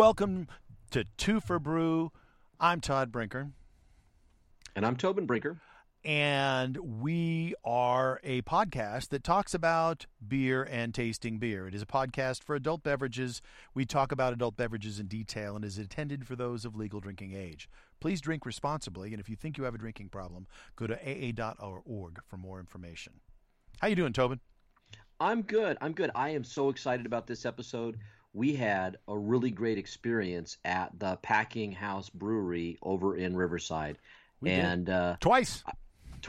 Welcome to Two for Brew. I'm Todd Brinker. And I'm Tobin Brinker. And we are a podcast that talks about beer and tasting beer. It is a podcast for adult beverages. We talk about adult beverages in detail and is intended for those of legal drinking age. Please drink responsibly, and if you think you have a drinking problem, go to aa.org for more information. How you doing, Tobin? I'm good. I am so excited about this episode. We had a really great experience at the Packing House Brewery over in Riverside. Twice,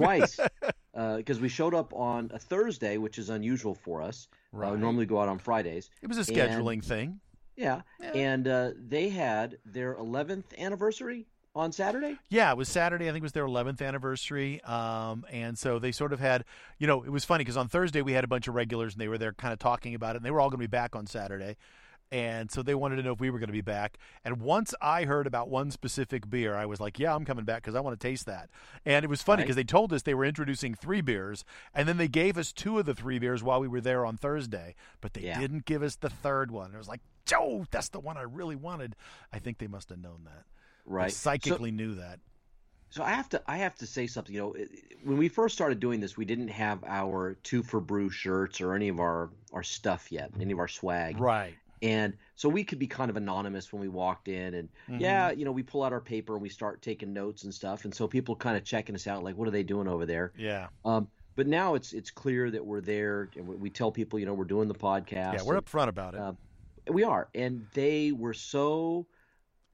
because we showed up on a Thursday, which is unusual for us. Right. We normally go out on Fridays. It was a scheduling thing. Yeah. And they had their 11th anniversary on Saturday. Yeah, it was Saturday. I think it was their 11th anniversary. And so they sort of had, you know, it was funny because on Thursday we had a bunch of regulars and they were there kind of talking about it, and they were all going to be back on Saturday. And so they wanted to know if we were going to be back. And once I heard about one specific beer, I was like, yeah, I'm coming back because I want to taste that. And it was funny because they told us they were introducing three beers, and then they gave us two of the three beers while we were there on Thursday, but they didn't give us the third one. And it was like, oh, that's the one I really wanted. I think they must have known that. Right. They psychically knew that. So I have to say something. You know, when we first started doing this, we didn't have our Two for Brew shirts or any of our stuff yet, any of our swag. Right. And so we could be kind of anonymous when we walked in, and we pull out our paper and we start taking notes and stuff. And so people kind of checking us out, like, what are they doing over there? Yeah. But now it's clear that we're there, and we tell people, you know, we're doing the podcast. Yeah, we're upfront about it. We are, and they were so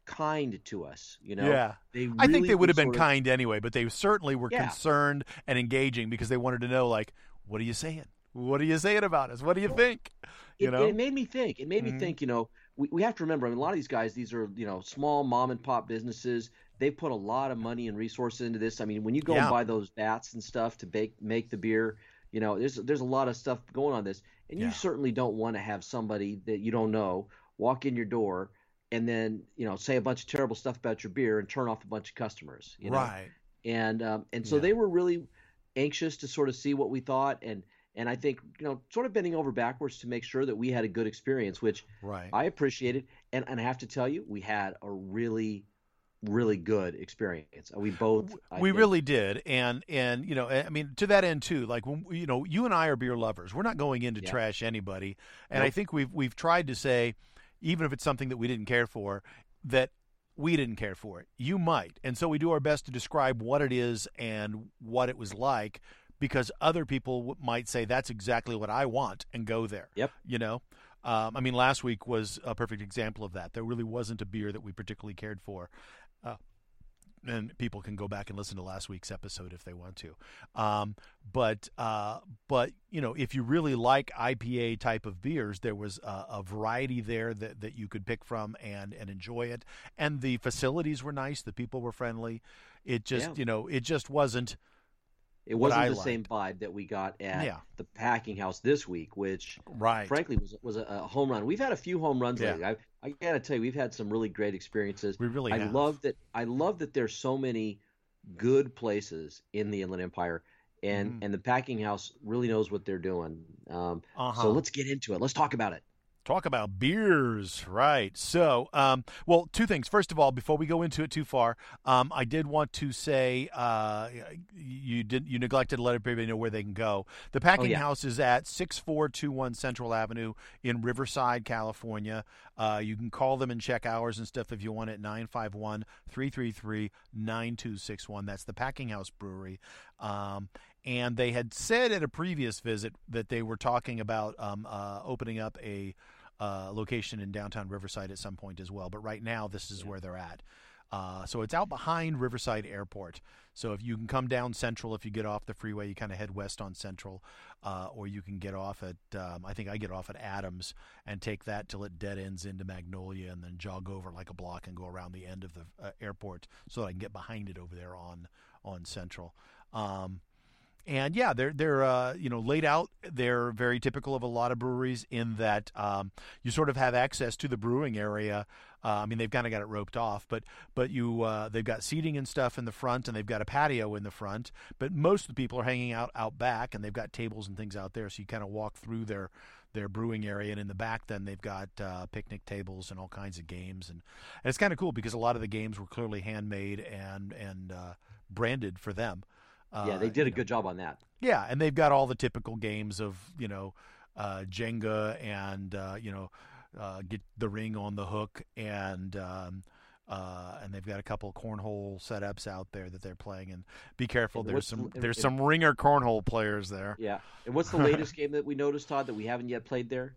kind to us, you know. Yeah. They really, I think they would have been kind anyway, but they certainly were concerned and engaging because they wanted to know, like, what are you saying? What are you saying about us? What do you think? It made me think. It made me think, you know, we have to remember, I mean, a lot of these guys, these are, you know, small mom and pop businesses. They put a lot of money and resources into this. I mean, when you go and buy those vats and stuff to make the beer, you know, there's a lot of stuff going on this. And you certainly don't want to have somebody that you don't know walk in your door and then, you know, say a bunch of terrible stuff about your beer and turn off a bunch of customers. You know? Right. And so they were really anxious to sort of see what we thought, and I think, you know, sort of bending over backwards to make sure that we had a good experience, which I appreciated. And I have to tell you, we had a really, really good experience. We really did. And, you know, I mean, to that end, too, like, when, you know, you and I are beer lovers. We're not going in to trash anybody. And I think we've tried to say, even if it's something that we didn't care for, that we didn't care for it. You might. And so we do our best to describe what it is and what it was like, because other people might say that's exactly what I want and go there. Yep. You know, I mean, last week was a perfect example of that. There really wasn't a beer that we particularly cared for. And people can go back and listen to last week's episode if they want to. But you know, if you really like IPA type of beers, there was a variety there that you could pick from and enjoy it. And the facilities were nice. The people were friendly. It just, you know, it just wasn't. It wasn't the same vibe that we got at the Packing House this week, which, frankly, was a home run. We've had a few home runs lately. I got to tell you, we've had some really great experiences. We really have. I love that there's so many good places in the Inland Empire, and the Packing House really knows what they're doing. So let's get into it. Let's talk about it. Talk about beers, right? So, well, two things. First of all, before we go into it too far, I did want to say you neglected to let everybody know where they can go. The Packing House is at 6421 Central Avenue in Riverside, California. You can call them and check hours and stuff if you want at 951-333-9261. That's the Packing House Brewery. And they had said at a previous visit that they were talking about opening up a location in downtown Riverside at some point as well. But right now, this is where they're at. So it's out behind Riverside Airport. So if you can come down Central, if you get off the freeway, you kind of head west on Central. Or you can get off at, I think I get off at Adams and take that till it dead ends into Magnolia and then jog over like a block and go around the end of the airport so that I can get behind it over there on Central. And yeah, they're you know, laid out. They're very typical of a lot of breweries in that you sort of have access to the brewing area. I mean, they've kind of got it roped off, but you they've got seating and stuff in the front, and they've got a patio in the front. But most of the people are hanging out back, and they've got tables and things out there. So you kind of walk through their their brewing area, and in the back then they've got picnic tables and all kinds of games, and it's kind of cool because a lot of the games were clearly handmade and branded for them. Yeah, they did a good job on that. Yeah, and they've got all the typical games of, you know, Jenga and, you know, get the ring on the hook, and they've got a couple of cornhole setups out there that they're playing. And be careful, and there's some ringer cornhole players there. Yeah. And what's the latest game that we noticed, Todd, that we haven't yet played there?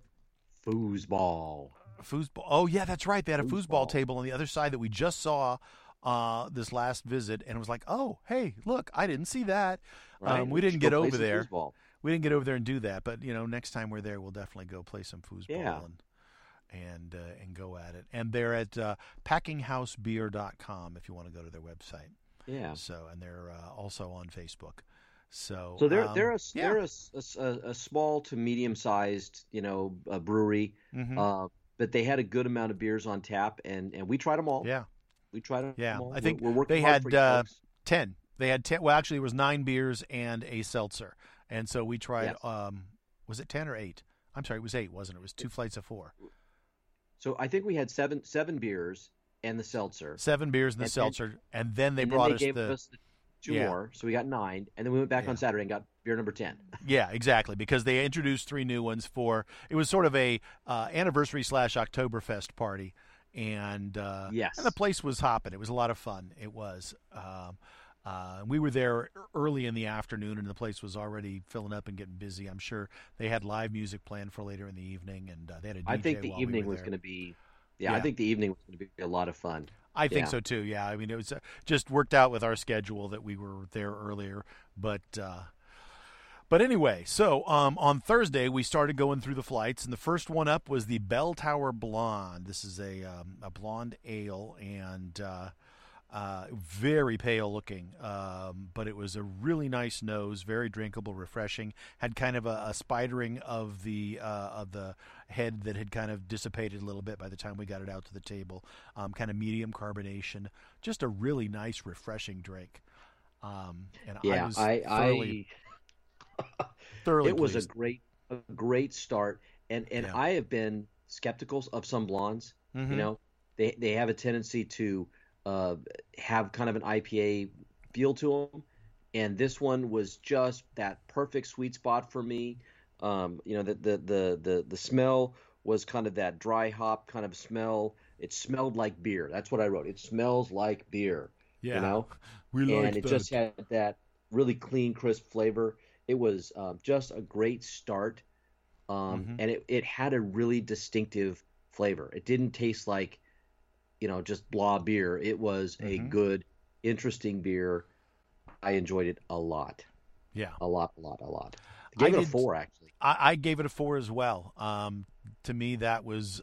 Foosball. Foosball. Oh, yeah, that's right. They had a foosball table on the other side that we just saw this last visit, and it was like, oh, hey, look, I didn't see that. Right. We didn't get over there. Foosball. We didn't get over there and do that, but you know, next time we're there, we'll definitely go play some foosball and go at it. And they're at packinghousebeer.com if you want to go to their website. Yeah. So, and they're also on Facebook. So they're a small to medium sized, you know, brewery, mm-hmm. But they had a good amount of beers on tap, and we tried them all. Yeah. We tried them. Yeah. All. I think we're working hard for you folks. 10. They had 10. Well, actually, it was 9 beers and a seltzer. And so we tried, yes. Was it 10 or 8? I'm sorry, it was 8, wasn't it? It was 2 flights of 4. So I think we had seven beers and the seltzer. 7 beers and the seltzer. And then they brought us the 2 more. So we got 9. And then we went back on Saturday and got beer number 10. Yeah, exactly. Because they introduced 3 new ones for, it was sort of a anniversary/Oktoberfest party. And, and the place was hopping. It was a lot of fun. It was. We were there early in the afternoon, and the place was already filling up and getting busy. I'm sure they had live music planned for later in the evening, and they had a DJ. I think the evening was going to be, I think the evening was going to be a lot of fun. I think so too. Yeah, I mean, it was just worked out with our schedule that we were there earlier, but anyway. So on Thursday we started going through the flights, and the first one up was the Bell Tower Blonde. This is a blonde ale, and. Very pale looking, but it was a really nice nose, very drinkable, refreshing. Had kind of a spidering of the head that had kind of dissipated a little bit by the time we got it out to the table. Kind of medium carbonation, just a really nice, refreshing drink. I was thoroughly pleased. Was a great start, and I have been skeptical of some blondes. Mm-hmm. You know, they have a tendency to. Have kind of an IPA feel to them, and this one was just that perfect sweet spot for me. You know, the smell was kind of that dry hop kind of smell. It smelled like beer. That's what I wrote. It smells like beer. Yeah, you know, just had that really clean, crisp flavor. It was just a great start, mm-hmm. and it had a really distinctive flavor. It didn't taste like. You know, just blah beer. It was a good, interesting beer. I enjoyed it a lot. Yeah. A lot. I gave it a 4, actually. I gave it a 4 as well. To me, that was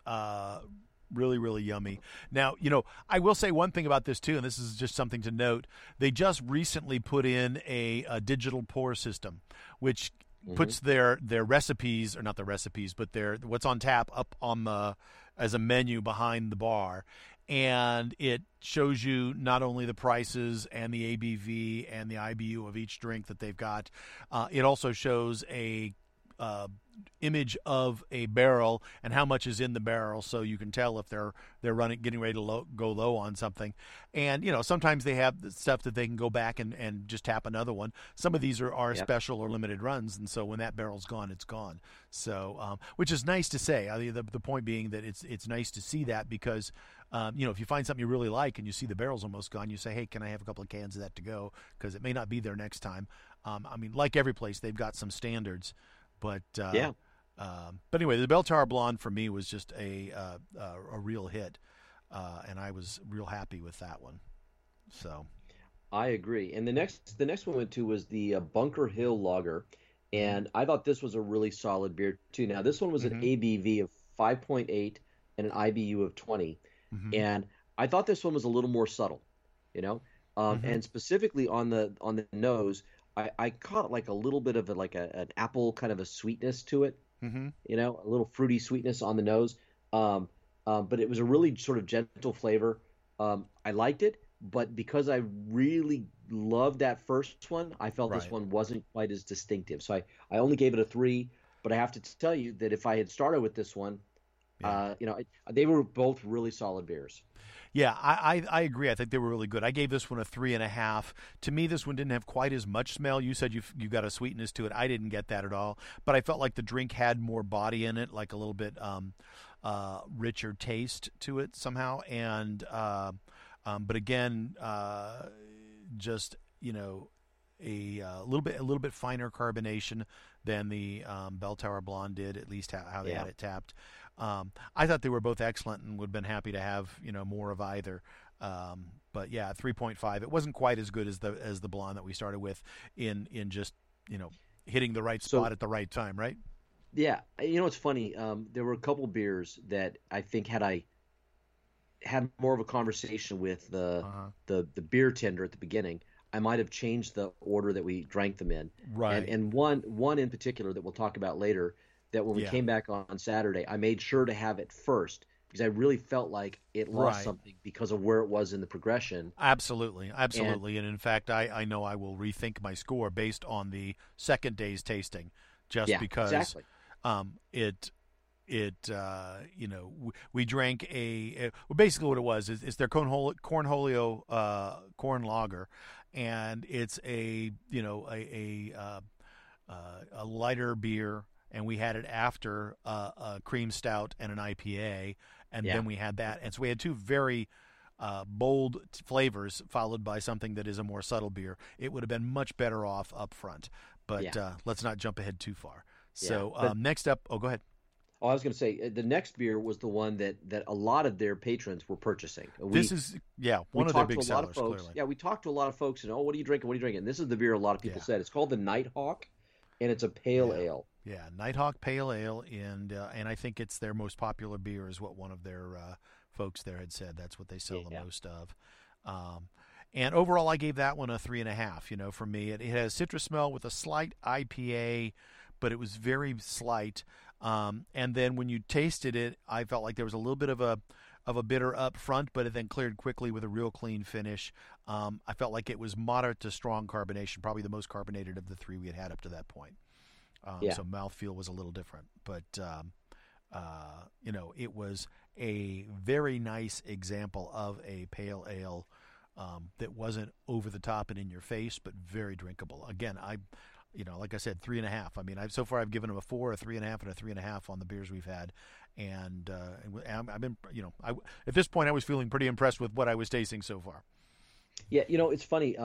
really, really yummy. Now, you know, I will say one thing about this, too, and this is just something to note. They just recently put in a digital pour system, which puts their recipes, or not their recipes, but their what's on tap up on the as a menu behind the bar. And it shows you not only the prices and the ABV and the IBU of each drink that they've got. It also shows a image of a barrel and how much is in the barrel, so you can tell if they're getting ready to go low on something. And you know, sometimes they have the stuff that they can go back and just tap another one. Some of these are special or limited runs, and so when that barrel's gone, it's gone. So which is nice to say. I mean, the point being that it's nice to see that because you know, if you find something you really like and you see the barrel's almost gone, you say, hey, can I have a couple of cans of that to go, because it may not be there next time. I mean, like every place, they've got some standards. But but anyway, the Bell Tower Blonde for me was just a real hit, and I was real happy with that one. So, I agree. And the next one we went to was the Bunker Hill Lager, and I thought this was a really solid beer too. Now this one was an ABV of 5.8 and an IBU of 20, and I thought this one was a little more subtle, you know, and specifically on the nose. I caught like a little bit of an apple kind of a sweetness to it, you know, a little fruity sweetness on the nose. But it was a really sort of gentle flavor. I liked it, but because I really loved that first one, I felt this one wasn't quite as distinctive. So I only gave it a 3. But I have to tell you that if I had started with this one, they were both really solid beers. Yeah, I agree. I think they were really good. I gave this one a 3.5. To me, this one didn't have quite as much smell. You said you got a sweetness to it. I didn't get that at all. But I felt like the drink had more body in it, like a little bit richer taste to it somehow. And but again, just a little bit finer carbonation than the Bell Tower Blonde did, at least how they had it tapped. I thought they were both excellent and would have been happy to have, more of either. But yeah, 3.5. It wasn't quite as good as the blonde that we started with in just, hitting the right spot at the right time, right? Yeah. It's funny. There were a couple beers that I think had I had more of a conversation with the beer tender at the beginning, I might have changed the order that we drank them in. Right. And one in particular that we'll talk about later, that when we came back on Saturday, I made sure to have it first because I really felt like it lost something because of where it was in the progression. Absolutely. And in fact, I know I will rethink my score based on the second day's tasting, just because we drank basically what it was is their Cornholio corn lager, and it's a lighter beer. And we had it after a cream stout and an IPA, and then we had that. And so we had two very bold flavors followed by something that is a more subtle beer. It would have been much better off up front, but let's not jump ahead too far. So next up – go ahead. Oh, I was going to say the next beer was the one that a lot of their patrons were purchasing. One of their big sellers, clearly. Yeah, we talked to a lot of folks, and, what are you drinking, And this is the beer a lot of people said. It's called the Nighthawk, and it's a pale ale. Yeah, Nighthawk Pale Ale, and I think it's their most popular beer is what one of their folks there had said. That's what they sell the most of. And overall, I gave that one a 3.5. For me, it had a citrus smell with a slight IPA, but it was very slight. And then when you tasted it, I felt like there was a little bit of a bitter up front, but it then cleared quickly with a real clean finish. I felt like it was moderate to strong carbonation, probably the most carbonated of the three we had up to that point. So mouthfeel was a little different, but, it was a very nice example of a pale ale that wasn't over the top and in your face, but very drinkable. Again, like I said, 3.5. I mean, so far I've given them a 4, a 3.5, and a 3.5 on the beers we've had. And I've been, at this point I was feeling pretty impressed with what I was tasting so far. Yeah. It's funny.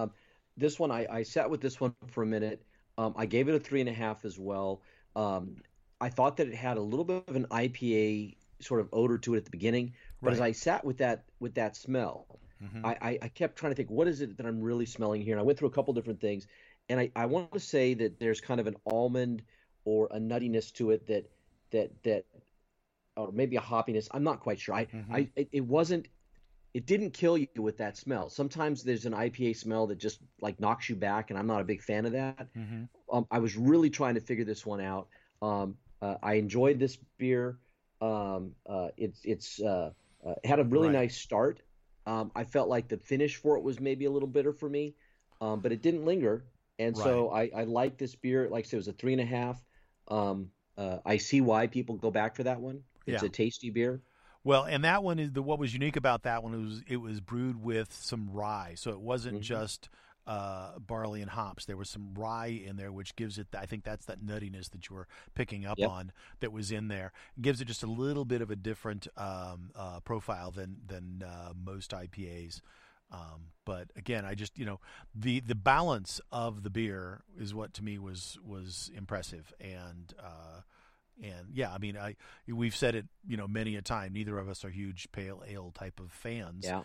This one, I sat with this one for a minute. I gave it a 3.5 as well. I thought that it had a little bit of an IPA sort of odor to it at the beginning, but as I sat with that smell, I kept trying to think, what is it that I'm really smelling here? And I went through a couple different things, and I want to say that there's kind of an almond or a nuttiness to it that or maybe a hoppiness. I'm not quite sure. It didn't kill you with that smell. Sometimes there's an IPA smell that just like knocks you back, and I'm not a big fan of that. I was really trying to figure this one out. I enjoyed this beer. It's had a really nice start. I felt like the finish for it was maybe a little bitter for me, but it didn't linger. And so I liked this beer. Like I said, it was a 3.5. I see why people go back for that one. It's a tasty beer. Well, and that one is what was unique about that one was it was brewed with some rye, so it wasn't just barley and hops. There was some rye in there, which gives it. I think that's that nuttiness that you were picking up on that was in there. It gives it just a little bit of a different profile than most IPAs. But again, I just the balance of the beer is what to me was impressive and. And yeah, I mean, we've said it, many a time. Neither of us are huge pale ale type of fans. Yeah.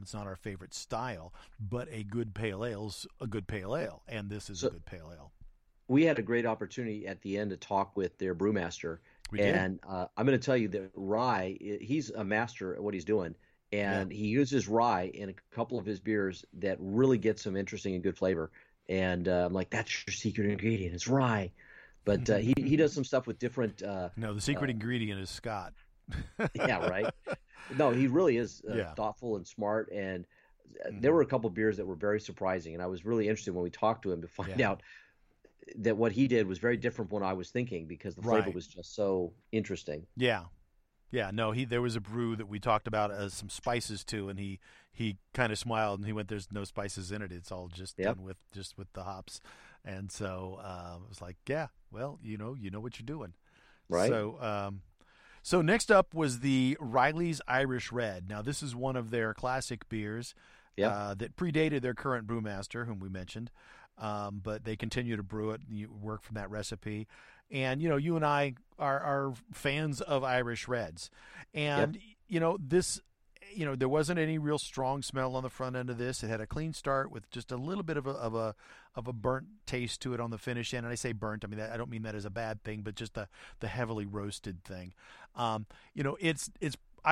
It's not our favorite style, but a good pale ale's a good pale ale, and this is a good pale ale. We had a great opportunity at the end to talk with their brewmaster, and I'm going to tell you that rye. He's a master at what he's doing, and he uses rye in a couple of his beers that really get some interesting and good flavor. And I'm like, that's your secret ingredient. It's rye. But he does some stuff with different. No, the secret ingredient is Scott. Yeah, right. No, he really is thoughtful and smart. And there were a couple of beers that were very surprising, and I was really interested when we talked to him to find out that what he did was very different from what I was thinking, because the flavor was just so interesting. Yeah. Yeah, no, there was a brew that we talked about some spices to, and he kind of smiled and he went, "There's no spices in it. It's all just done with just with the hops." And so I was like, "Yeah, well, you know what you're doing." Right. So so next up was the Riley's Irish Red. Now this is one of their classic beers that predated their current brewmaster, whom we mentioned. But they continue to brew it and you work from that recipe. And, you and I are fans of Irish Reds. And, there wasn't any real strong smell on the front end of this. It had a clean start with just a little bit of a burnt taste to it on the finish end. And I say burnt, I mean, I don't mean that as a bad thing, but just the heavily roasted thing. I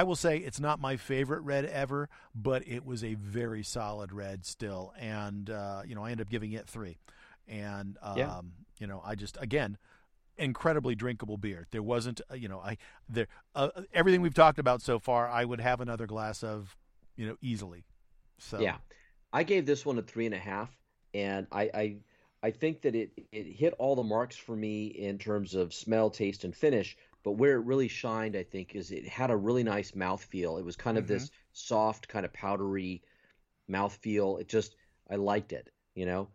will say it's not my favorite red ever, but it was a very solid red still. And, I ended up giving it 3. And, I just, again, incredibly drinkable beer. There wasn't, everything we've talked about so far, I would have another glass of, easily. So, yeah, I gave this one a 3.5. And I think that it hit all the marks for me in terms of smell, taste, and finish. But where it really shined, I think, is it had a really nice mouthfeel. It was kind of this soft, kind of powdery mouthfeel. It just, I liked it, And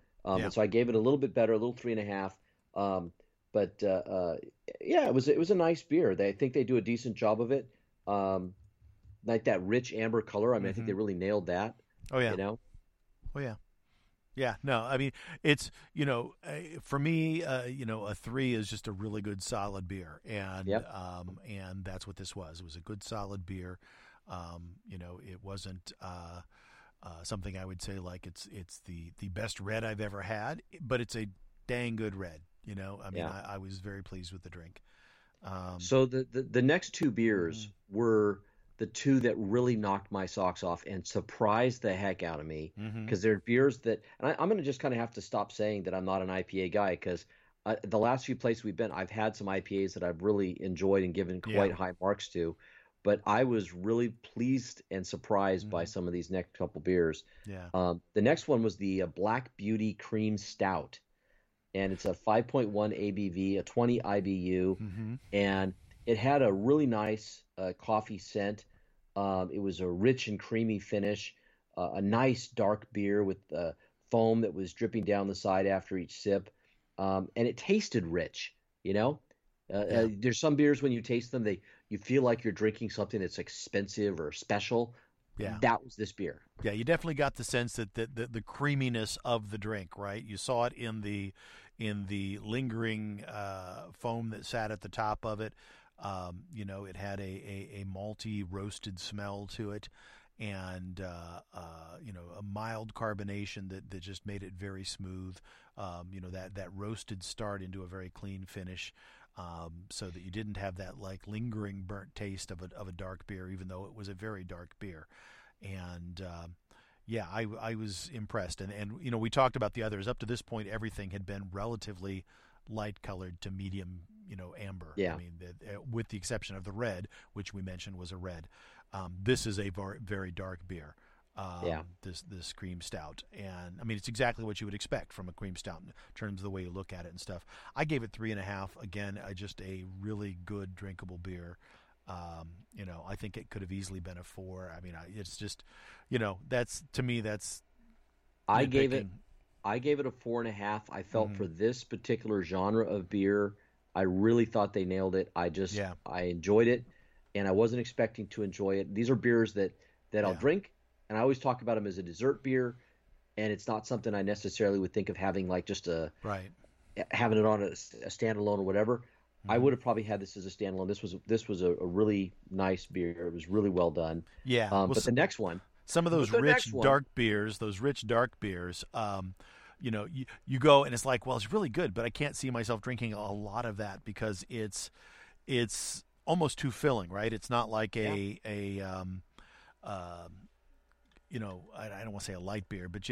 so I gave it a little bit better, a little 3.5. It was a nice beer. I think they do a decent job of it. Like that rich amber color. I mean, I think they really nailed that. Oh yeah. Oh yeah. Yeah, no, I mean, it's, for me, a 3 is just a really good solid beer. And and that's what this was. It was a good solid beer. It wasn't something I would say like it's the best red I've ever had, but it's a dang good red. I was very pleased with the drink. So the next 2 beers were the 2 that really knocked my socks off and surprised the heck out of me, because they're beers that, and I'm going to just kind of have to stop saying that I'm not an IPA guy, because the last few places we've been, I've had some IPAs that I've really enjoyed and given quite high marks to, but I was really pleased and surprised by some of these next couple beers. Yeah. The next one was the Black Beauty Cream Stout, and it's a 5.1 ABV, a 20 IBU, and it had a really nice coffee scent. It was a rich and creamy finish, a nice dark beer with foam that was dripping down the side after each sip. And it tasted rich, There's some beers when you taste them, you feel like you're drinking something that's expensive or special. Yeah. That was this beer. Yeah, you definitely got the sense that the creaminess of the drink, right? You saw it in the lingering foam that sat at the top of it. It had a malty roasted smell to it, and a mild carbonation that just made it very smooth. That roasted start into a very clean finish, so that you didn't have that like lingering burnt taste of a dark beer, even though it was a very dark beer. And I was impressed. And we talked about the others up to this point. Everything had been relatively light colored to medium, amber. Yeah. I mean, with the exception of the red, which we mentioned was a red. This is a very dark beer. This cream stout, and I mean, it's exactly what you would expect from a cream stout in terms of the way you look at it and stuff. I gave it 3.5. Again, just a really good drinkable beer. I think it could have easily been a 4. I mean, it's just, that's, to me, that's. I gave it a 4.5. I felt for this particular genre of beer, I really thought they nailed it. I enjoyed it, and I wasn't expecting to enjoy it. These are beers that I'll drink, and I always talk about them as a dessert beer, and it's not something I necessarily would think of having like just having it on a standalone or whatever. I would have probably had this as a standalone. This was a really nice beer. It was really well done. Yeah. The next one. Some of those rich dark beers, you go and it's like, well, it's really good, but I can't see myself drinking a lot of that because it's almost too filling, right? It's not like I don't want to say a light beer, but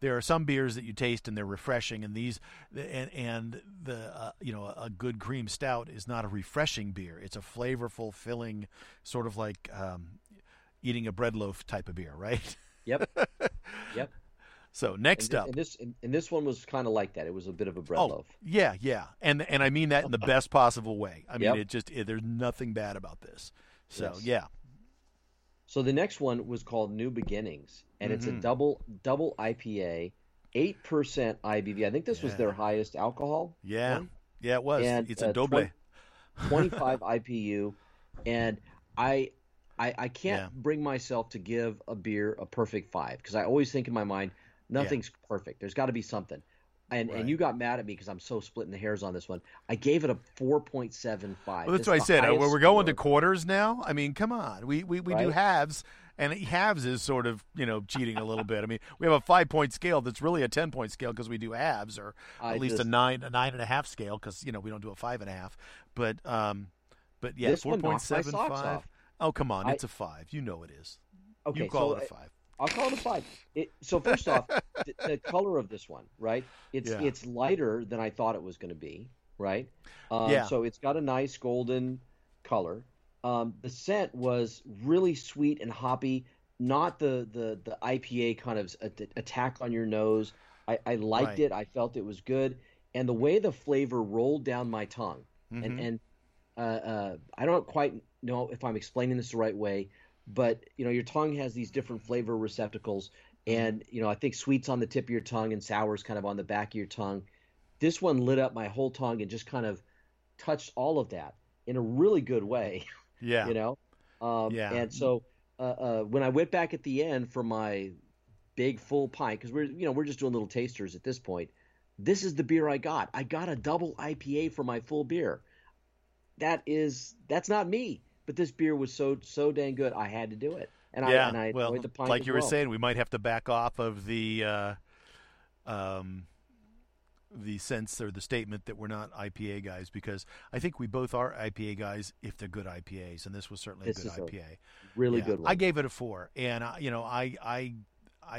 there are some beers that you taste and they're refreshing, and these a good cream stout is not a refreshing beer. It's a flavorful, filling, sort of like eating a bread loaf type of beer, right? Yep. So next up, and this one was kind of like that. It was a bit of a bread loaf. Yeah, yeah, and I mean that in the best possible way. I mean, there's nothing bad about this. So yeah. So the next one was called New Beginnings, and it's a double IPA, 8% IBV. I think this was their highest alcohol. Yeah, one. Yeah, it was. And, it's a doble, 25 IPU, and I can't bring myself to give a beer a perfect 5 because I always think in my mind nothing's perfect. There's got to be something. And you got mad at me because I'm so splitting the hairs on this one. I gave it a 4.75. Well, that's what I said. We're going to quarters now. I mean, come on. We do halves, and halves is sort of, cheating a little bit. I mean, we have a 5-point scale that's really a 10-point scale because we do halves, or at least a 9.5 scale because, we don't do a 5.5. But yeah, 4.75. Oh, come on. It's a 5. You know it is. Okay, you call it a 5. I'll call it a 5. So first off, the color of this one, right? It's lighter than I thought it was going to be, right? So it's got a nice golden color. The scent was really sweet and hoppy, not the IPA kind of attack on your nose. I liked it. I felt it was good. And the way the flavor rolled down my tongue, and I don't quite know if I'm explaining this the right way, but your tongue has these different flavor receptacles, and I think sweet's on the tip of your tongue and sour's kind of on the back of your tongue. This one lit up my whole tongue and just kind of touched all of that in a really good way. Yeah, And so when I went back at the end for my big full pint, because we're just doing little tasters at this point. This is the beer I got. I got a double IPA for my full beer. That's not me. But this beer was so dang good, I had to do it. And I enjoyed the pint. Like you were saying, we might have to back off of the sense or the statement that we're not IPA guys, because I think we both are IPA guys if they're good IPAs, and this was certainly a good IPA. Really good one. I gave it a 4, and I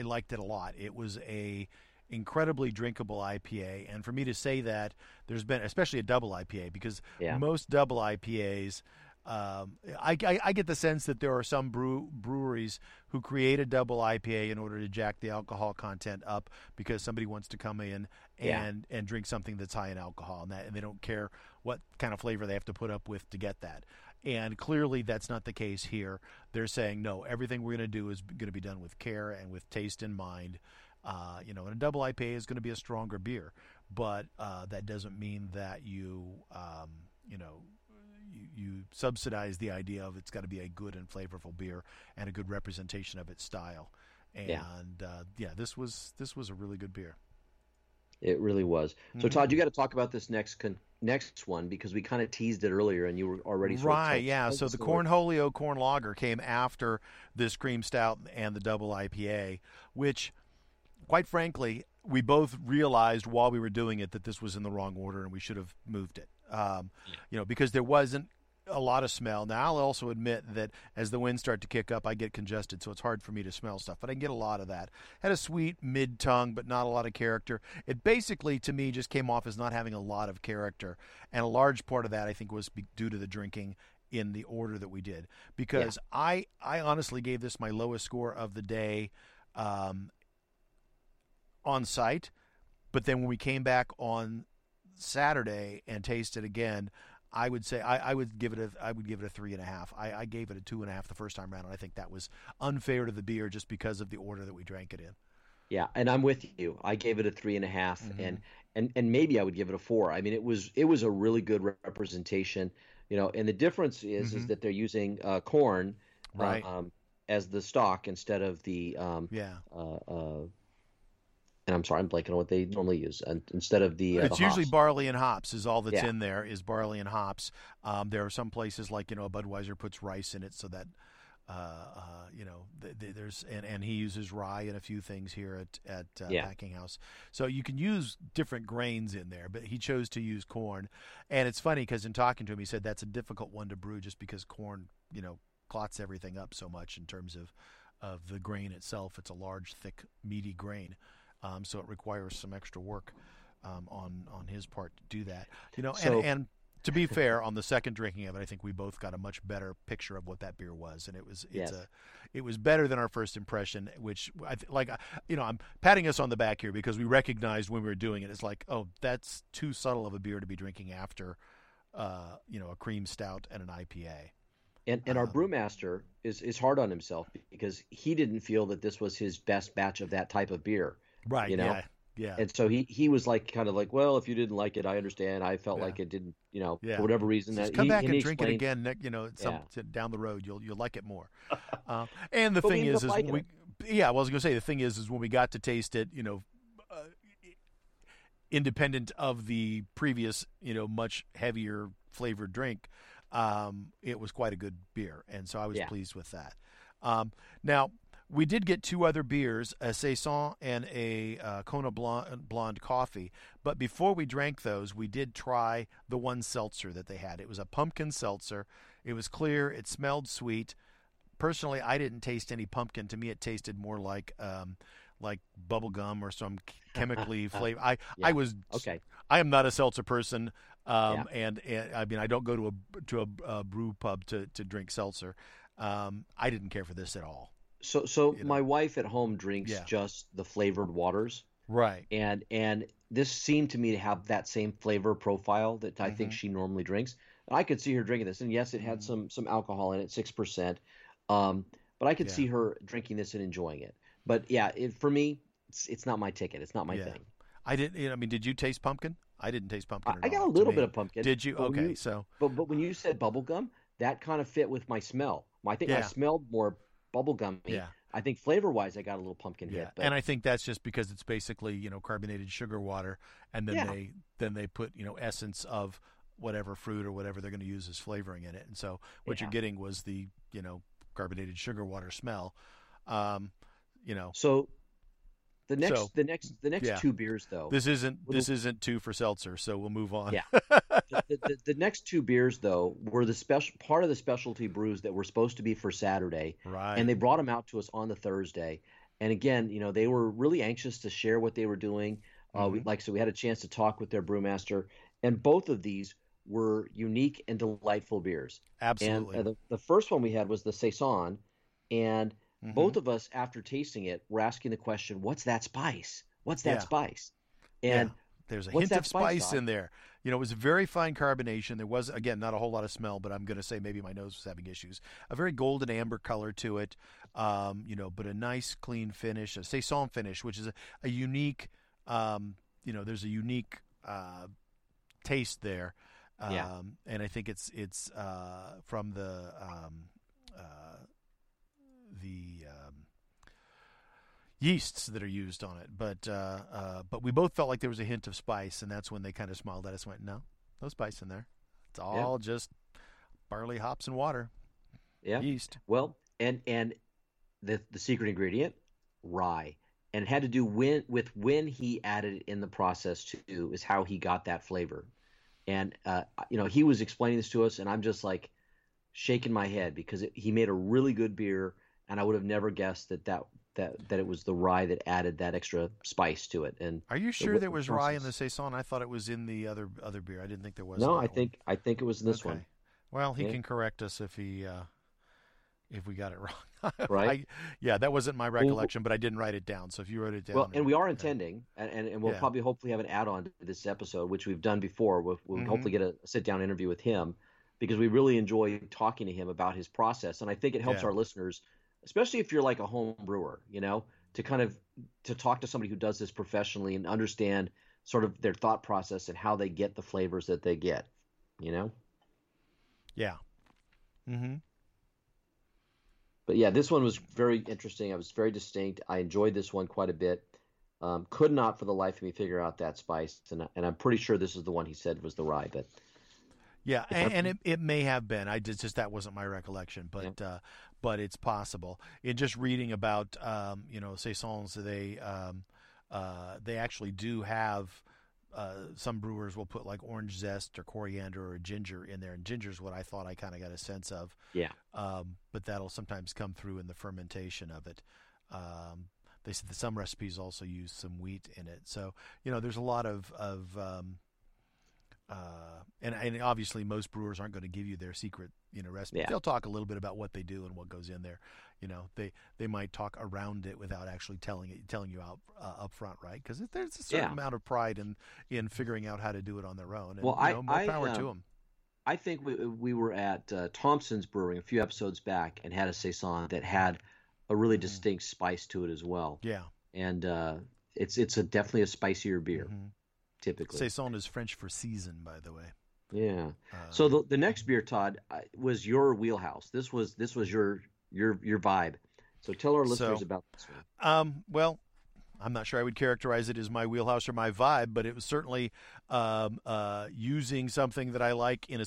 liked it a lot. It was a incredibly drinkable IPA, and for me to say that, there's been especially a double IPA, because most double IPAs. I get the sense that there are some breweries who create a double IPA in order to jack the alcohol content up because somebody wants to come in and drink something that's high in alcohol, and they don't care what kind of flavor they have to put up with to get that. And clearly that's not the case here. They're saying, no, everything we're going to do is going to be done with care and with taste in mind. And a double IPA is going to be a stronger beer, but that doesn't mean that you, you subsidize the idea of it's got to be a good and flavorful beer and a good representation of its style. And this was a really good beer. It really was. So Todd, you got to talk about this next one, because we kind of teased it earlier and you were already So the Cornholio Corn Lager came after this cream stout and the double IPA, which quite frankly, we both realized while we were doing it that this was in the wrong order and we should have moved it. Because there wasn't a lot of smell. Now, I'll also admit that as the winds start to kick up, I get congested, so it's hard for me to smell stuff, but I get a lot of that. Had a sweet mid-tongue, but not a lot of character. It basically, to me, just came off as not having a lot of character, and a large part of that, I think, was due to the drinking in the order that we did, because I honestly gave this my lowest score of the day on site, but then when we came back on Saturday and taste it again, I would say I would give it a 3.5. I gave it a 2.5 the first time around, and I think that was unfair to the beer just because of the order that we drank it in. Yeah, and I'm with you. I gave it a 3.5, and maybe I would give it a 4. I mean, it was a really good representation, And the difference is that they're using corn as the stock instead of the and I'm sorry, I'm blanking on what they normally use. And instead of the it's the usually hops. Barley and hops is all that's in there is barley and hops. There are some places like Budweiser puts rice in it so that there's and he uses rye and a few things here at Packing House. So you can use different grains in there, but he chose to use corn. And it's funny because in talking to him, he said that's a difficult one to brew just because corn clots everything up so much in terms of the grain itself. It's a large, thick, meaty grain. So it requires some extra work on his part to do that. So, and To be fair, on the second drinking of it, I think we both got a much better picture of what that beer was, and it was better than our first impression. Which, I'm patting us on the back here because we recognized when we were doing it, it's like, oh, that's too subtle of a beer to be drinking after, a cream stout and an IPA. And our brewmaster is hard on himself because he didn't feel that this was his best batch of that type of beer. Right. You know? Yeah. Yeah. And so he was well, if you didn't like it, I understand. I felt like it didn't, for whatever reason. Just come back and drink it again, Nick, down the road. You'll like it more. And the thing is like I was going to say, the thing is when we got to taste it, independent of the previous, much heavier flavored drink, it was quite a good beer. And so I was pleased with that. Now, we did get two other beers, a Saison and a Kona blonde coffee. But before we drank those, we did try the one seltzer that they had. It was a pumpkin seltzer. It was clear. It smelled sweet. Personally, I didn't taste any pumpkin. To me, it tasted more like bubble gum or some chemically flavor. I am not a seltzer person. And I mean, I don't go to a brew pub to drink seltzer. I didn't care for this at all. So my wife at home drinks just the flavored waters. Right. And this seemed to me to have that same flavor profile that I think she normally drinks. I could see her drinking this. And yes, it had some alcohol in it, 6%. But I could see her drinking this and enjoying it. But for me, it's not my ticket. It's not my thing. Did you taste pumpkin? I didn't taste pumpkin at all. I got a little bit of pumpkin. Did you? Okay, so. But when you said bubblegum, that kind of fit with my smell. I think I smelled more bubblegum. Yeah. I think flavor-wise, I got a little pumpkin hit. But... And I think that's just because it's basically, carbonated sugar water, and then they put, essence of whatever fruit or whatever they're going to use as flavoring in it. And so what you're getting was the, carbonated sugar water smell. So the next two beers though. This isn't two for seltzer, so we'll move on. Yeah. The next two beers though were the special part of the specialty brews that were supposed to be for Saturday. Right. And they brought them out to us on the Thursday. And again, they were really anxious to share what they were doing. We had a chance to talk with their brewmaster, and both of these were unique and delightful beers. Absolutely. And the first one we had was the Saison, and both of us, after tasting it, were asking the question, what's that spice? What's that spice? And there's a hint of spice in there. It was a very fine carbonation. There was, again, not a whole lot of smell, but I'm going to say maybe my nose was having issues. A very golden amber color to it, but a nice, clean finish, a Saison finish, which is a unique, there's a unique taste there. And I think it's from the... yeasts that are used on it, but we both felt like there was a hint of spice, and that's when they kind of smiled at us and went, no spice in there. It's all just barley, hops, and water. Yeast. Well, and the secret ingredient, rye, and it had to do with when he added it in the process too, is how he got that flavor. And he was explaining this to us, and I'm just like shaking my head because he made a really good beer. And I would have never guessed that it was the rye that added that extra spice to it. And are you sure there was rye in the Saison? I thought it was in the other beer. I didn't think there was. No, I think it was in this one. Well, he can correct us if he if we got it wrong. Right? That wasn't my recollection, but I didn't write it down. So if you wrote it down, we are intending, and we'll probably hopefully have an add-on to this episode, which we've done before. We'll hopefully get a sit-down interview with him because we really enjoy talking to him about his process, and I think it helps our listeners. Especially if you're like a home brewer, to talk to somebody who does this professionally and understand sort of their thought process and how they get the flavors that they get, Yeah. Mm-hmm. But this one was very interesting. It was very distinct. I enjoyed this one quite a bit. Could not for the life of me figure out that spice. And I'm pretty sure this is the one he said was the rye, but... Yeah, and it may have been. That wasn't my recollection, but it's possible. In just reading about Saisons, they actually do have some brewers will put like orange zest or coriander or ginger in there, and ginger's what I thought I kind of got a sense of. Yeah. But that'll sometimes come through in the fermentation of it. They said that some recipes also use some wheat in it, so there's a lot of And obviously most brewers aren't going to give you their secret, recipe. Yeah. They'll talk a little bit about what they do and what goes in there. They might talk around it without actually telling you out up front, right? Because there's a certain amount of pride in figuring out how to do it on their own. And, more power to them. I think we were at Thompson's Brewing a few episodes back and had a Saison that had a really distinct spice to it as well. Yeah, and it's definitely a spicier beer. Mm-hmm. Typically, Saison is French for season, by the way. Yeah. So the next beer, Todd, was your wheelhouse. This was your vibe. So tell our listeners about this one. Well, I'm not sure I would characterize it as my wheelhouse or my vibe, but it was certainly using something that I like in a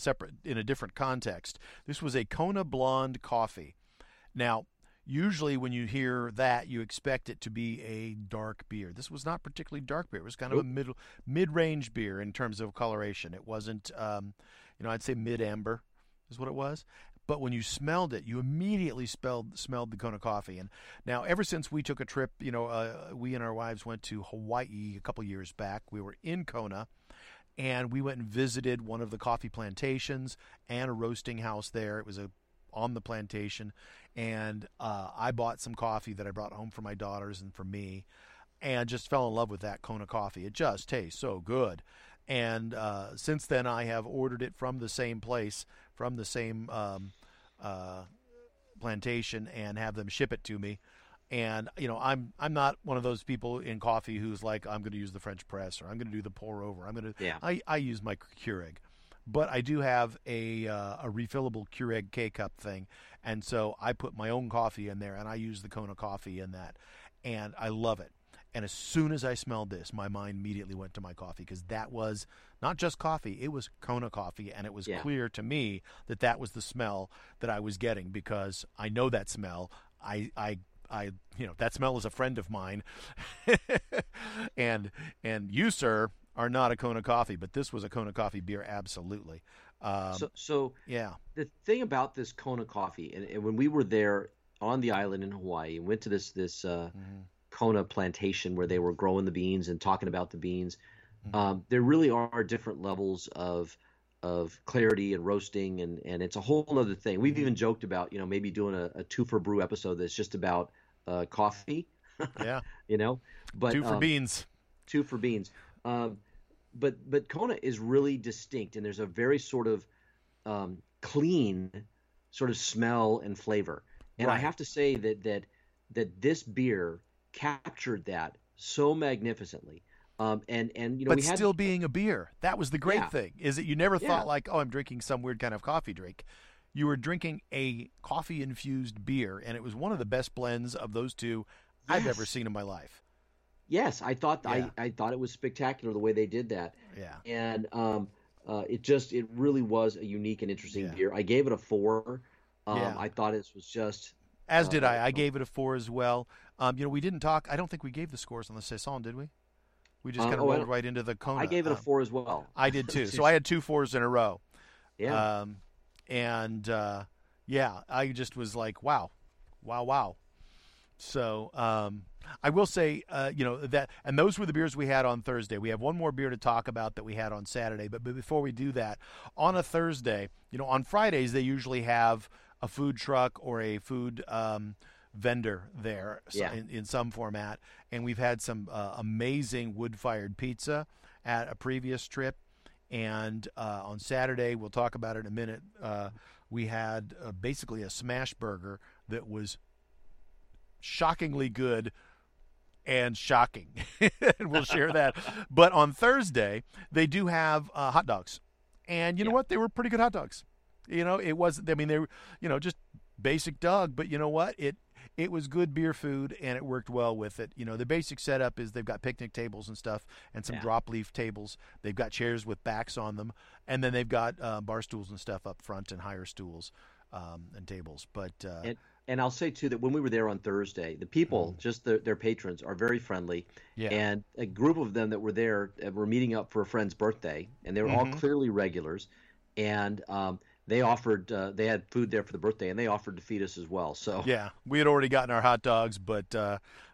different context. This was a Kona blonde coffee. Now, usually when you hear that, you expect it to be a dark beer. This was not particularly dark beer. It was kind of a mid-range beer in terms of coloration. It wasn't, I'd say mid-amber is what it was. But when you smelled it, you immediately smelled the Kona coffee. And now, ever since we took a trip, we and our wives went to Hawaii a couple years back. We were in Kona, and we went and visited one of the coffee plantations and a roasting house there. It was on the plantation, and I bought some coffee that I brought home for my daughters and for me, and just fell in love with that Kona coffee. It just tastes so good. And since then, I have ordered it from the same place, from the same plantation, and have them ship it to me. And I'm not one of those people in coffee who's like, I'm going to use the French press, or I'm going to do the pour over. I use my Keurig. But I do have a refillable Keurig K-cup thing, and so I put my own coffee in there, and I use the Kona coffee in that, and I love it. And as soon as I smelled this, my mind immediately went to my coffee, because that was not just coffee, it was Kona coffee, and it was clear to me that that was the smell that I was getting, because I know that smell. I that smell is a friend of mine, and you, sir, are not a Kona coffee, but this was a Kona coffee beer, absolutely. The thing about this Kona coffee, and when we were there on the island in Hawaii, went to this Kona plantation where they were growing the beans and talking about the beans, there really are different levels of clarity and roasting, and it's a whole other thing. We've even joked about, maybe doing a two for brew episode that's just about coffee. Yeah, but two for beans. Two for beans. But Kona is really distinct, and there's a very sort of clean sort of smell and flavor. And right. I have to say that this beer captured that so magnificently. But we had, still being a beer, that was the great thing, is that you never thought like, oh, I'm drinking some weird kind of coffee drink. You were drinking a coffee-infused beer, and it was one of the best blends of those two I've ever seen in my life. Yes, I thought I thought it was spectacular the way they did that. Yeah, and it really was a unique and interesting beer. I gave it a 4. I thought it was just as did I. I gave it a 4 as well. We didn't talk. I don't think we gave the scores on the Saison, did we? We just kind of rolled right into the Kona. I gave it a 4 as well. I did too. So I had 2 4s in a row. Yeah, I just was like, wow. So I will say, that, and those were the beers we had on Thursday. We have one more beer to talk about that we had on Saturday. But before we do that, on a Thursday, on Fridays, they usually have a food truck or a food vendor there in some format. And we've had some amazing wood-fired pizza at a previous trip. And on Saturday, we'll talk about it in a minute, we had basically a smash burger that was shockingly good and shocking. And we'll share that. But on Thursday, they do have hot dogs. And you know what? They were pretty good hot dogs. It wasn't, they were, just basic dog. But you know what? It was good beer food, and it worked well with it. The basic setup is they've got picnic tables and stuff and some drop leaf tables. They've got chairs with backs on them. And then they've got bar stools and stuff up front and higher stools and tables. But And I'll say, too, that when we were there on Thursday, the people, just their patrons, are very friendly. Yeah. And a group of them that were there were meeting up for a friend's birthday, and they were all clearly regulars. And they offered they had food there for the birthday, and they offered to feed us as well. So yeah, we had already gotten our hot dogs, but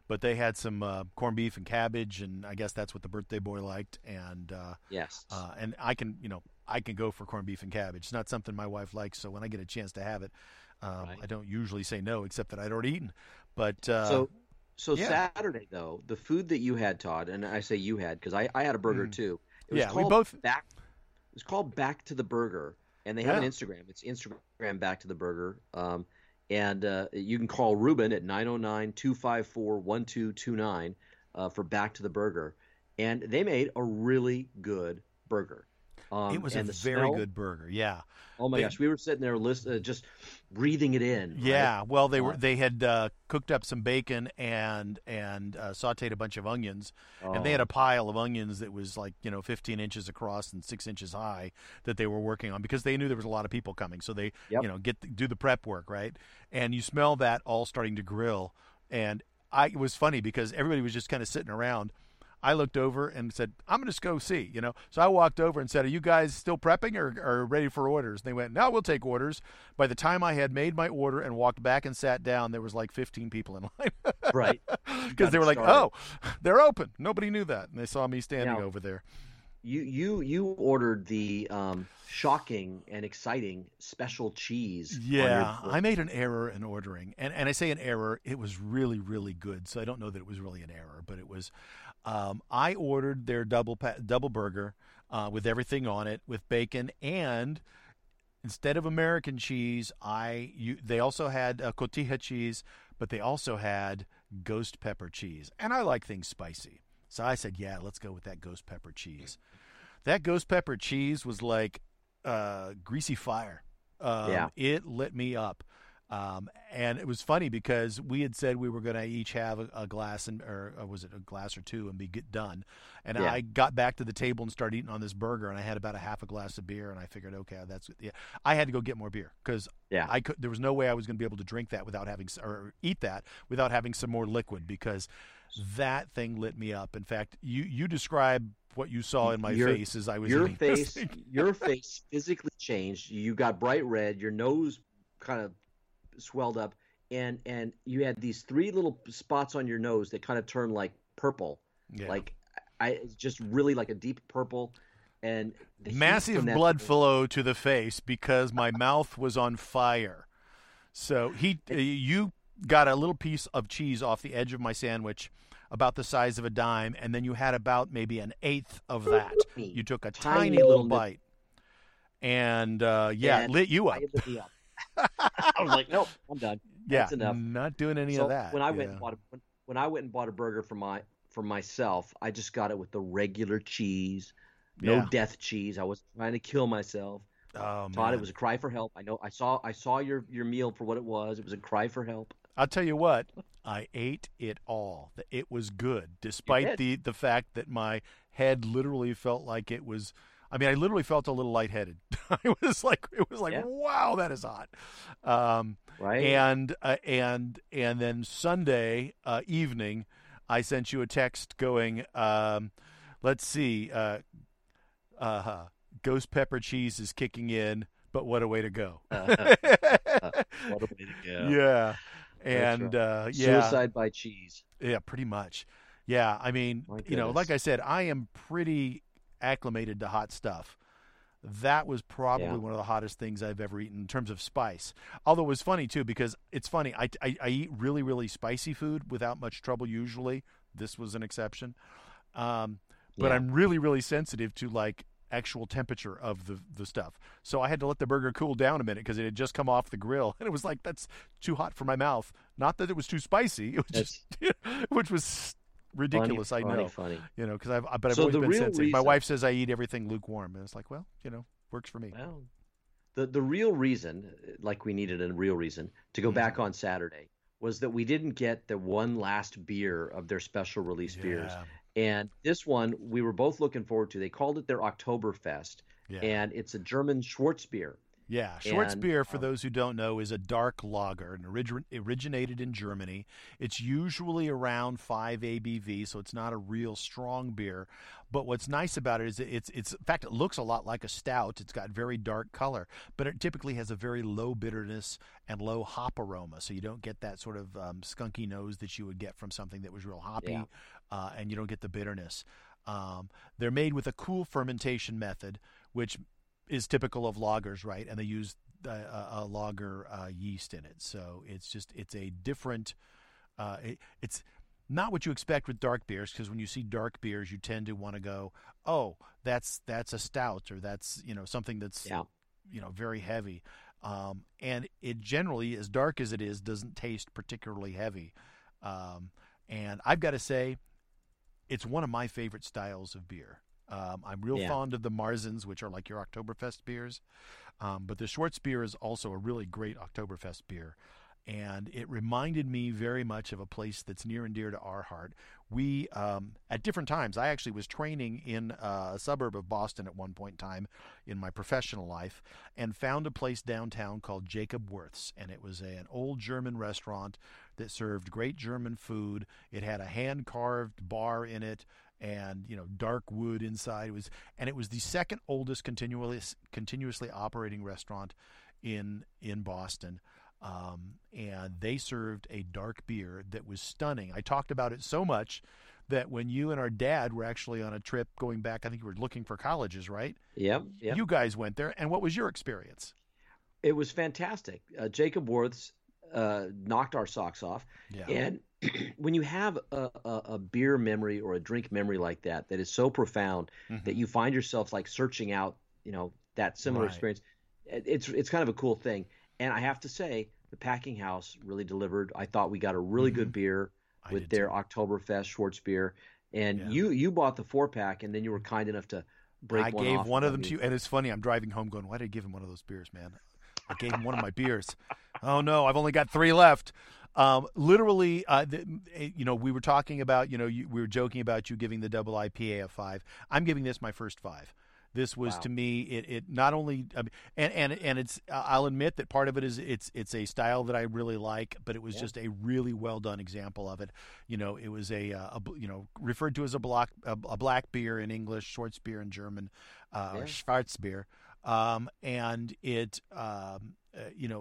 But they had some corned beef and cabbage, and I guess that's what the birthday boy liked. And yes, and I can, you know, I can go for corned beef and cabbage. It's not something my wife likes, so when I get a chance to have it, right. I don't usually say no, except that I'd already eaten. But so yeah. Saturday though, the food that you had, Todd, and I say you had because I had a burger too. It was called we both. It was called Back to the Burger, and they have an Instagram. It's Instagram Back to the Burger. And you can call Ruben at 909-254-1229 for Back to the Burger. And they made a really good burger. It was a very good burger, yeah. Oh, my gosh. We were sitting there just breathing it in. Yeah, right? Well, they had cooked up some bacon and sautéed a bunch of onions. Oh. And they had a pile of onions that was 15 inches across and 6 inches high that they were working on because they knew there was a lot of people coming. So they, do the prep work, right? And you smell that all starting to grill. And it was funny because everybody was just kind of sitting around. I looked over and said, I'm going to go see, you know. So I walked over and said, are you guys still prepping or ready for orders? And they went, no, we'll take orders. By the time I had made my order and walked back and sat down, there was 15 people in line. Right. Because they were started. They're open. Nobody knew that. And they saw me standing over there. You ordered the shocking and exciting special cheese. Yeah, I made an error in ordering. And I say an error. It was really, really good. So I don't know that it was really an error, but it was... I ordered their double burger with everything on it, with bacon, and instead of American cheese, they also had cotija cheese, but they also had ghost pepper cheese. And I like things spicy, so I said, "Yeah, let's go with that ghost pepper cheese." That ghost pepper cheese was like greasy fire. It lit me up. And it was funny because we had said we were going to each have a glass or was it a glass or two and get done. And I got back to the table and started eating on this burger, and I had about a half a glass of beer, and I figured, okay, I had to go get more beer because there was no way I was going to be able to drink that without having, or eat that without having some more liquid, because that thing lit me up. In fact, you described what you saw in my face as I was eating this thing. Your face physically changed. You got bright red. Your nose kind of swelled up, and you had these three little spots on your nose that kind of turned purple, just really a deep purple, and massive blood flow to the face because my mouth was on fire. So you got a little piece of cheese off the edge of my sandwich, about the size of a dime, and then you had about maybe an eighth of that. You took a tiny little bite, and it lit you up. I was like, nope, I'm done. That's enough. Not doing any of that. When I went and bought a burger for myself, I just got it with the regular cheese, no death cheese. I wasn't trying to kill myself. Oh, Todd, it was a cry for help. I know. I saw your meal for what it was. It was a cry for help. I'll tell you what, I ate it all. It was good, despite the fact that my head literally felt like it was. I mean, I literally felt a little lightheaded. Wow, that is hot. Right. And then Sunday evening, I sent you a text going, let's see, ghost pepper cheese is kicking in, but what a way to go. What a way to go. Yeah. And suicide by cheese. Yeah, pretty much. Yeah, I mean, like I said, I am pretty acclimated to hot stuff. That was probably one of the hottest things I've ever eaten in terms of spice. Although it was funny too, because it's funny, I eat really, really spicy food without much trouble usually. This was an exception. But I'm really, really sensitive to actual temperature of the stuff. So I had to let the burger cool down a minute because it had just come off the grill, and it was that's too hot for my mouth. Not that it was too spicy, it was just which was ridiculous, funny. You know, because I've always been sensitive. My wife says I eat everything lukewarm, and it's works for me. Well, the real reason, we needed a real reason to go back on Saturday, was that we didn't get the one last beer of their special release beers, and this one we were both looking forward to. They called it their Oktoberfest, and it's a German Schwarzbier, Yeah, Schwarzbier, for those who don't know, is a dark lager and originated in Germany. It's usually around 5 ABV, so it's not a real strong beer. But what's nice about it is it's in fact, it looks a lot like a stout. It's got very dark color, but it typically has a very low bitterness and low hop aroma, so you don't get that sort of skunky nose that you would get from something that was real hoppy, and you don't get the bitterness. They're made with a cool fermentation method, which is typical of lagers, right? And they use a lager yeast in it, so it's a different. It's not what you expect with dark beers, because when you see dark beers, you tend to want to go, "Oh, that's a stout, or that's something that's very heavy." And it generally, as dark as it is, doesn't taste particularly heavy. And I've got to say, it's one of my favorite styles of beer. I'm real fond of the Marzens, which are like your Oktoberfest beers. But the Schwarzbier is also a really great Oktoberfest beer. And it reminded me very much of a place that's near and dear to our heart. We, at different times, I actually was training in a suburb of Boston at one point in time in my professional life, and found a place downtown called Jacob Wirth's. And it was an old German restaurant that served great German food. It had a hand-carved bar in it, and dark wood inside. It was the second oldest continuously operating restaurant in Boston, and they served a dark beer that was stunning. I talked about it so much that when you and our dad were actually on a trip going back, I think you were looking for colleges, right? Yep. You guys went there, and what was your experience? It was fantastic. Jacob Wirth's knocked our socks off, and when you have a beer memory or a drink memory like that is so profound that you find yourself like searching out, that similar experience, it's kind of a cool thing. And I have to say, the Packing House really delivered. I thought we got a really good beer with their Oktoberfest Schwarzbier, and you bought the 4-pack, and then you were kind enough to break one off. I gave one of them to you, and it's funny. I'm driving home going, why did I give him one of those beers, man? I gave him one of my beers. Oh no, I've only got 3 left. Literally, we were talking about, we were joking about you giving the double IPA a 5. I'm giving this my first 5. This was to me, it not only, and it's, I'll admit that part of it is it's a style that I really like, but it was just a really well done example of it. It was referred to as a black beer in English, Schwarzbier in German, or Schwarzbier. And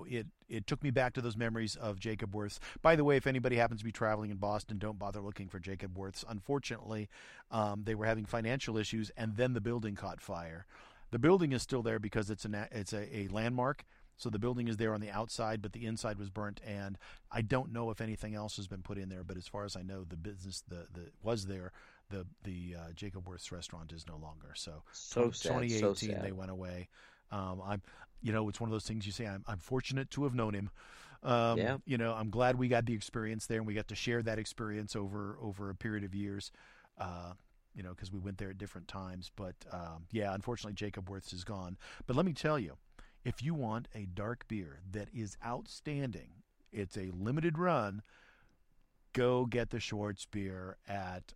it, it took me back to those memories of Jacob Wirth's. By the way, if anybody happens to be traveling in Boston, don't bother looking for Jacob Wirth's. Unfortunately, they were having financial issues, and then the building caught fire. The building is still there because it's a landmark. So the building is there on the outside, but the inside was burnt, and I don't know if anything else has been put in there. But as far as I know, the business that was there, the Jacob Wirth's restaurant, is no longer. So sad, 2018 so they went away. It's one of those things you say, I'm fortunate to have known him. I'm glad we got the experience there, and we got to share that experience over a period of years, because we went there at different times. But unfortunately, Jacob Wirth's is gone. But let me tell you, if you want a dark beer that is outstanding, it's a limited run, go get the Schwarzbier at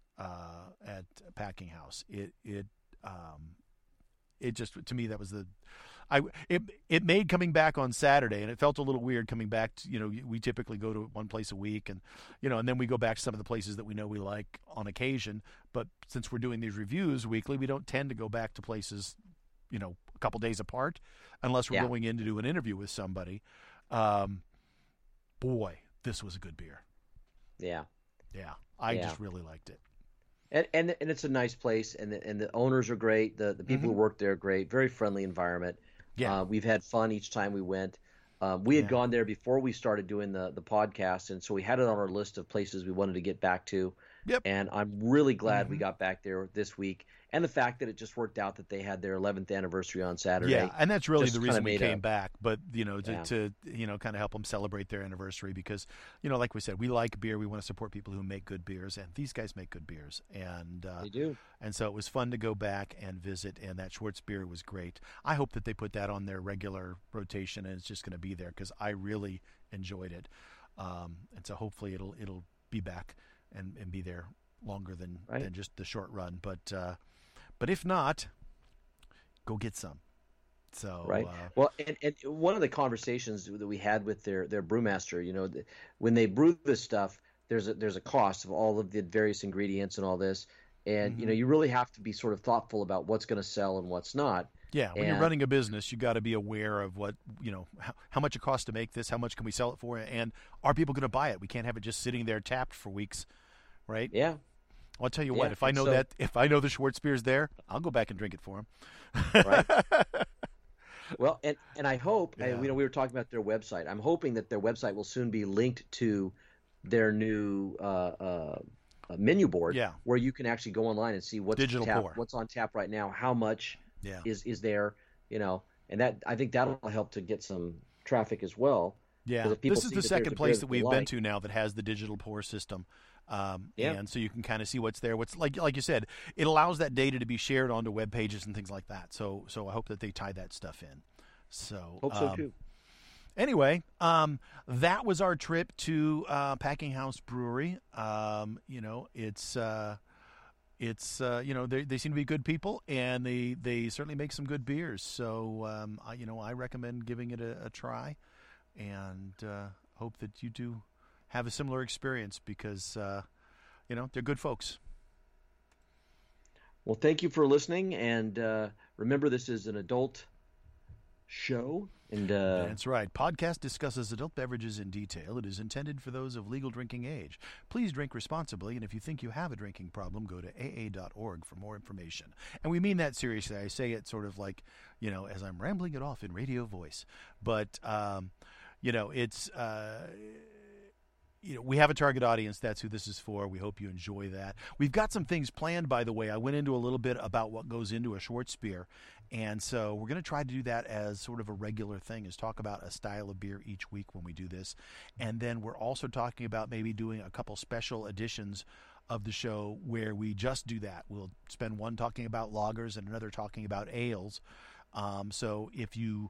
Packing House. It just, to me, that was it made coming back on Saturday, and it felt a little weird coming back to, we typically go to one place a week, and and then we go back to some of the places that we know we like on occasion, but since we're doing these reviews weekly, we don't tend to go back to places a couple days apart unless we're going in to do an interview with somebody. Boy, this was a good beer. I just really liked it. And it's a nice place, and the owners are great. The people who work there are great. Very friendly environment. We've had fun each time we went. We had gone there before we started doing the podcast, and so we had it on our list of places we wanted to get back to. Yep. And I'm really glad we got back there this week, and the fact that it just worked out that they had their 11th anniversary on Saturday. Yeah, and that's really the reason we came back. But to kind of help them celebrate their anniversary, because like we said, we like beer. We want to support people who make good beers, and these guys make good beers, and they do. And so it was fun to go back and visit, and that Schwarzbier was great. I hope that they put that on their regular rotation, and it's just going to be there, because I really enjoyed it. And so hopefully it'll be back and be there longer than just the short run. But if not, go get some. So right. Well, and one of the conversations that we had with their brewmaster, you know, when they brew this stuff, there's a cost of all of the various ingredients and all this. And, you know, you really have to be sort of thoughtful about what's going to sell and what's not. Yeah, when you're running a business, you got to be aware of what, you know, how much it costs to make this, how much can we sell it for, and are people going to buy it? We can't have it just sitting there tapped for weeks, right? Yeah. I'll tell you what, if I know the Schwarzbier's there, I'll go back and drink it for him. Right. Well, and I hope, you know, we were talking about their website. I'm hoping that their website will soon be linked to their new menu board, where you can actually go online and see what's on tap right now, how much is there, you know, and that I think that'll help to get some traffic as well. Yeah, this is the second place that we've been to now that has the digital pour system, and so you can kind of see what's there. What's like you said, it allows that data to be shared onto web pages and things like that. So I hope that they tie that stuff in. So hope so too. Anyway, that was our trip to Packing House Brewery. You know, it's you know, they seem to be good people, and they certainly make some good beers. So you know, I recommend giving it a try, and hope that you do have a similar experience because you know, they're good folks. Well, thank you for listening, and remember, this is an adult show. And that's right. Podcast discusses adult beverages in detail. It is intended for those of legal drinking age. Please drink responsibly, and if you think you have a drinking problem, go to aa.org for more information. And we mean that seriously. I say it sort of like, you know, as I'm rambling it off in radio voice. But, you know, it's, you know, we have a target audience. That's who this is for. We hope you enjoy that. We've got some things planned, by the way. I went into a little bit about what goes into a Schwarzbier. And so we're going to try to do that as sort of a regular thing, is talk about a style of beer each week when we do this. And then we're also talking about maybe doing a couple special editions of the show where we just do that. We'll spend one talking about lagers and another talking about ales. So if you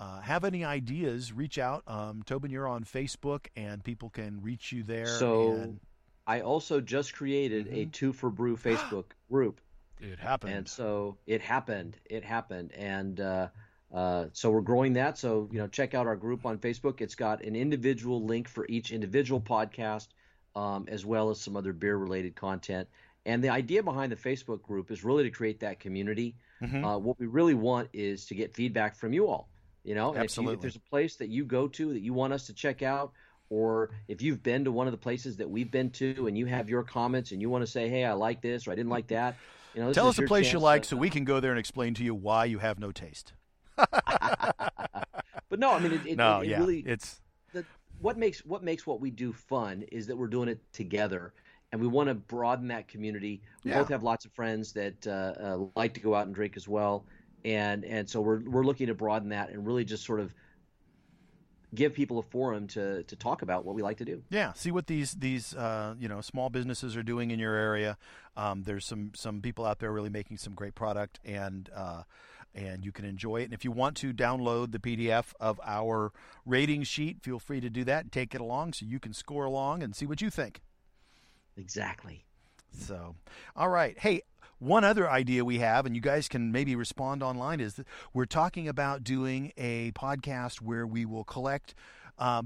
have any ideas, reach out. Tobin, you're on Facebook, and people can reach you there. So I also just created a Two for Brew Facebook group. It happened. And so it happened. And so we're growing that. So, you know, check out our group on Facebook. It's got an individual link for each individual podcast, as well as some other beer-related content. And the idea behind the Facebook group is really to create that community. What we really want is to get feedback from you all. You know, and if there's a place that you go to that you want us to check out, or if you've been to one of the places that we've been to and you have your comments and you want to say, hey, I like this or I didn't like that, you know, tell us the place you like so we can go there and explain to you why you have no taste. But no, I mean, really, it's what makes what we do fun is that we're doing it together, and we want to broaden that community. We both have lots of friends that like to go out and drink as well, and so we're looking to broaden that and really just sort of give people a forum to talk about what we like to do. Yeah, see what these you know, small businesses are doing in your area. There's some people out there really making some great product, and you can enjoy it. And if you want to download the PDF of our rating sheet, feel free to do that and take it along so you can score along and see what you think. Exactly. So, all right. Hey, one other idea we have, and you guys can maybe respond online, is that we're talking about doing a podcast where we will collect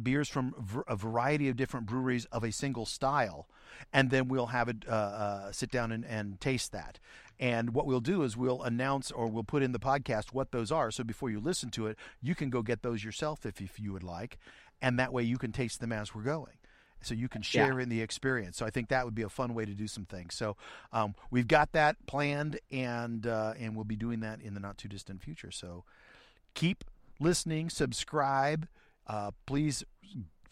beers from a variety of different breweries of a single style, and then we'll have it sit down and taste that. And what we'll do is we'll announce, or we'll put in the podcast what those are. So before you listen to it, you can go get those yourself if you would like, and that way you can taste them as we're going. So you can share in the experience. So I think that would be a fun way to do some things. So we've got that planned, and we'll be doing that in the not-too-distant future. So keep listening, subscribe. Please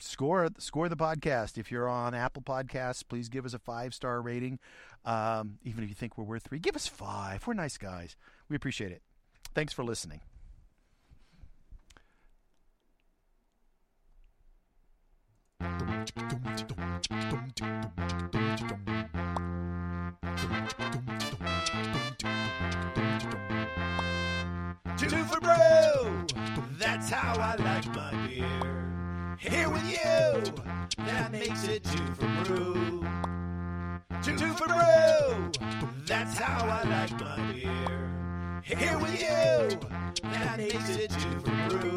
score the podcast. If you're on Apple Podcasts, please give us a 5-star rating. Even if you think we're worth 3, give us 5. We're nice guys. We appreciate it. Thanks for listening. Two for Brew, that's how I like my beer. Here with you, that makes it two for brew. Two for brew, that's how I like my beer. Here we go! That is it for brew.